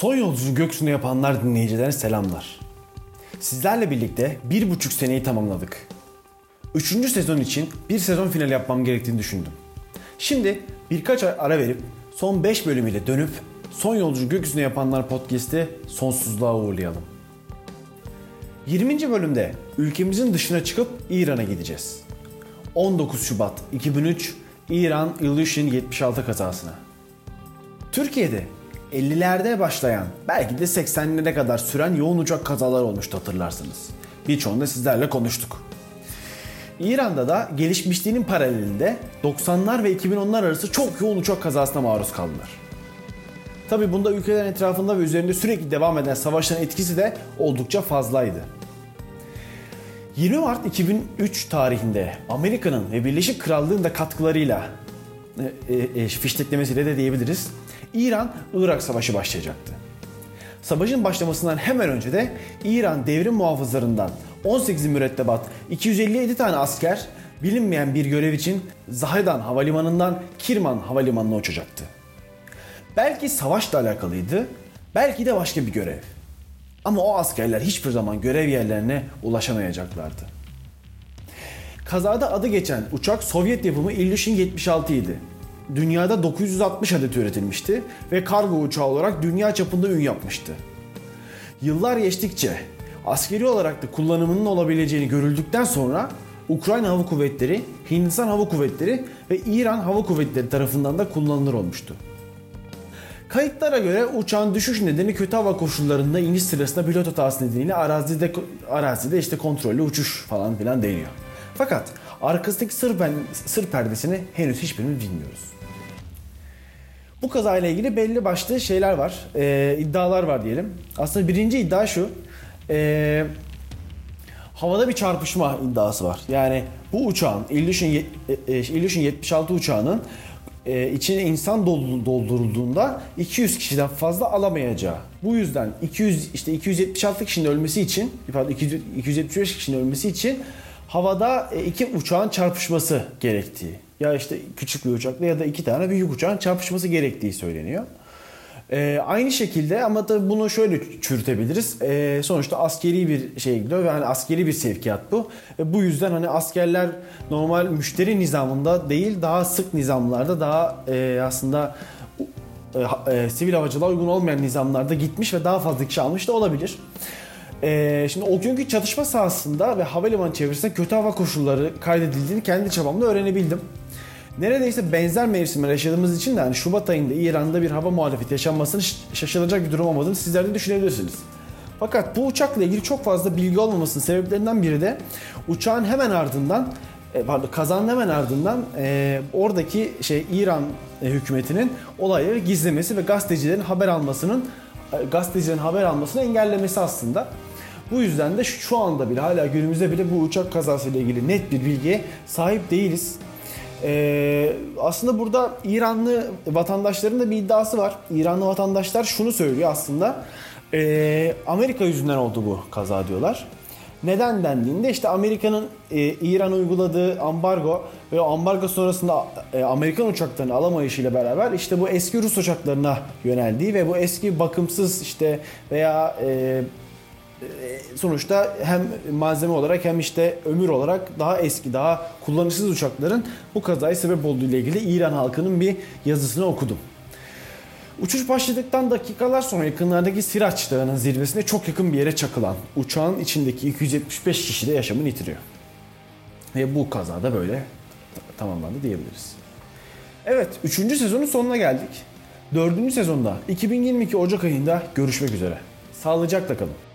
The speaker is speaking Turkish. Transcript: Son yolculuğu gökyüzüne yapanlar dinleyicilerine selamlar. Sizlerle birlikte 1,5 seneyi tamamladık. 3. sezon için bir sezon finali yapmam gerektiğini düşündüm. Şimdi birkaç ay ara verip son 5 bölümüyle dönüp Son yolculuğu gökyüzüne yapanlar podcast'i sonsuzluğa uğurlayalım. 20. bölümde ülkemizin dışına çıkıp İran'a gideceğiz. 19 Şubat 2003 İran İlyushin 76 kazasına. Türkiye'de 50'lerde başlayan, belki de 80'lere kadar süren yoğun uçak kazalar olmuştu hatırlarsınız. Birçoğunda sizlerle konuştuk. İran'da da gelişmişliğinin paralelinde 90'lar ve 2010'lar arası çok yoğun uçak kazasına maruz kaldılar. Tabii bunda ülkelerin etrafında ve üzerinde sürekli devam eden savaşların etkisi de oldukça fazlaydı. 20 Mart 2003 tarihinde Amerika'nın ve Birleşik Krallığın da katkılarıyla, fişteklemesiyle de diyebiliriz, İran-Irak Savaşı başlayacaktı. Savaşın başlamasından hemen önce de İran devrim muhafızlarından 18 mürettebat 257 tane asker bilinmeyen bir görev için Zahedan Havalimanı'ndan Kirman Havalimanı'na uçacaktı. Belki savaşla alakalıydı, belki de başka bir görev. Ama o askerler hiçbir zaman görev yerlerine ulaşamayacaklardı. Kazada adı geçen uçak Sovyet yapımı İlyushin 76 idi. Dünyada 960 adet üretilmişti ve kargo uçağı olarak dünya çapında ün yapmıştı. Yıllar geçtikçe askeri olarak da kullanımının olabileceğini görüldükten sonra Ukrayna Hava Kuvvetleri, Hindistan Hava Kuvvetleri ve İran Hava Kuvvetleri tarafından da kullanılır olmuştu. Kayıtlara göre uçağın düşüş nedeni kötü hava koşullarında iniş sırasında pilot hatası nedeniyle arazide kontrollü uçuş falan filan deniyor. Fakat arkasındaki sır perdesini henüz hiçbirimiz bilmiyoruz. Bu kazayla ilgili belli başlı şeyler var, iddialar var diyelim. Aslında birinci iddia şu, havada bir çarpışma iddiası var. Yani bu uçağın, İlyushin 76 uçağının içine insan doldurulduğunda 200 kişiden fazla alamayacağı. Bu yüzden 276 kişinin ölmesi için, 275 kişinin ölmesi için havada iki uçağın çarpışması gerektiği, ya işte küçük bir uçakla ya da iki tane büyük uçağın çarpışması gerektiği söyleniyor. Aynı şekilde ama tabii bunu şöyle çürütebiliriz. Sonuçta askeri bir şey gidiyor ve hani askeri bir sevkiyat bu. Bu yüzden hani askerler normal müşteri nizamında değil, daha sık nizamlarda, daha aslında sivil havacılığa uygun olmayan nizamlarda gitmiş ve daha fazla kişi almış da olabilir. Şimdi o günkü çatışma sahasında ve havalimanı çevresinde kötü hava koşulları kaydedildiğini kendi çabamla öğrenebildim. Neredeyse benzer mevsimler yaşadığımız için de yani Şubat ayında İran'da bir hava muhalefeti yaşanmasının şaşılacak bir durum olmadığını sizler de düşünebilirsiniz. Fakat bu uçakla ilgili çok fazla bilgi olmamasının sebeplerinden biri de uçağın hemen ardından, kazanın hemen ardından oradaki İran hükümetinin olayları gizlemesi ve gazetecilerin haber almasını engellemesi aslında. Bu yüzden de şu anda bile, hala günümüzde bile bu uçak kazasıyla ilgili net bir bilgiye sahip değiliz. Aslında burada İranlı vatandaşların da bir iddiası var. İranlı vatandaşlar şunu söylüyor aslında. Amerika yüzünden oldu bu kaza diyorlar. Neden dendiğinde işte Amerika'nın İran'a uyguladığı ambargo ve o ambargo sonrasında Amerikan uçaklarını alamayışıyla beraber işte bu eski Rus uçaklarına yöneldiği ve bu eski bakımsız işte veya sonuçta hem malzeme olarak hem işte ömür olarak daha eski, daha kullanışsız uçakların bu kazaya sebep olduğu ile ilgili İran halkının bir yazısını okudum. Uçuş başladıktan dakikalar sonra yakınlardaki Siraç Dağı'nın zirvesine çok yakın bir yere çakılan uçağın içindeki 275 kişi de yaşamını yitiriyor. Ve bu kaza da böyle tamamlandı diyebiliriz. Evet, 3. sezonun sonuna geldik. 4. sezonda 2022 Ocak ayında görüşmek üzere. Sağlıcakla kalın.